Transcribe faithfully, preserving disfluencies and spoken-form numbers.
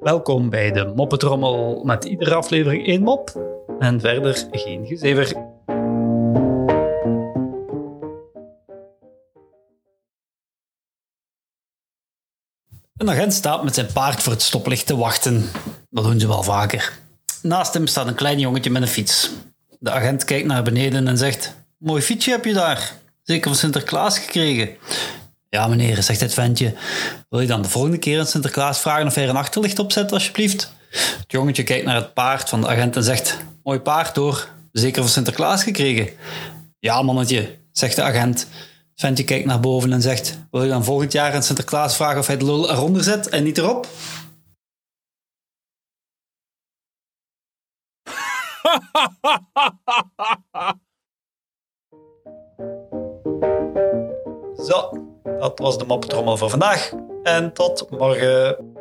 Welkom bij de Moppetrommel, met iedere aflevering één mop en verder geen gezever. Een agent staat met zijn paard voor het stoplicht te wachten. Dat doen ze wel vaker. Naast hem staat een klein jongetje met een fiets. De agent kijkt naar beneden en zegt: "Mooi fietsje heb je daar. Zeker van Sinterklaas gekregen." "Ja, meneer," zegt het ventje. "Wil je dan de volgende keer aan Sinterklaas vragen of hij er een achterlicht opzet, alsjeblieft?" Het jongetje kijkt naar het paard van de agent en zegt: "Mooi paard hoor, zeker van Sinterklaas gekregen." "Ja, mannetje," zegt de agent. Het ventje kijkt naar boven en zegt: "Wil je dan volgend jaar aan Sinterklaas vragen of hij de lul eronder zet en niet erop?" Zo, dat was de moppetrommel voor vandaag. En tot morgen.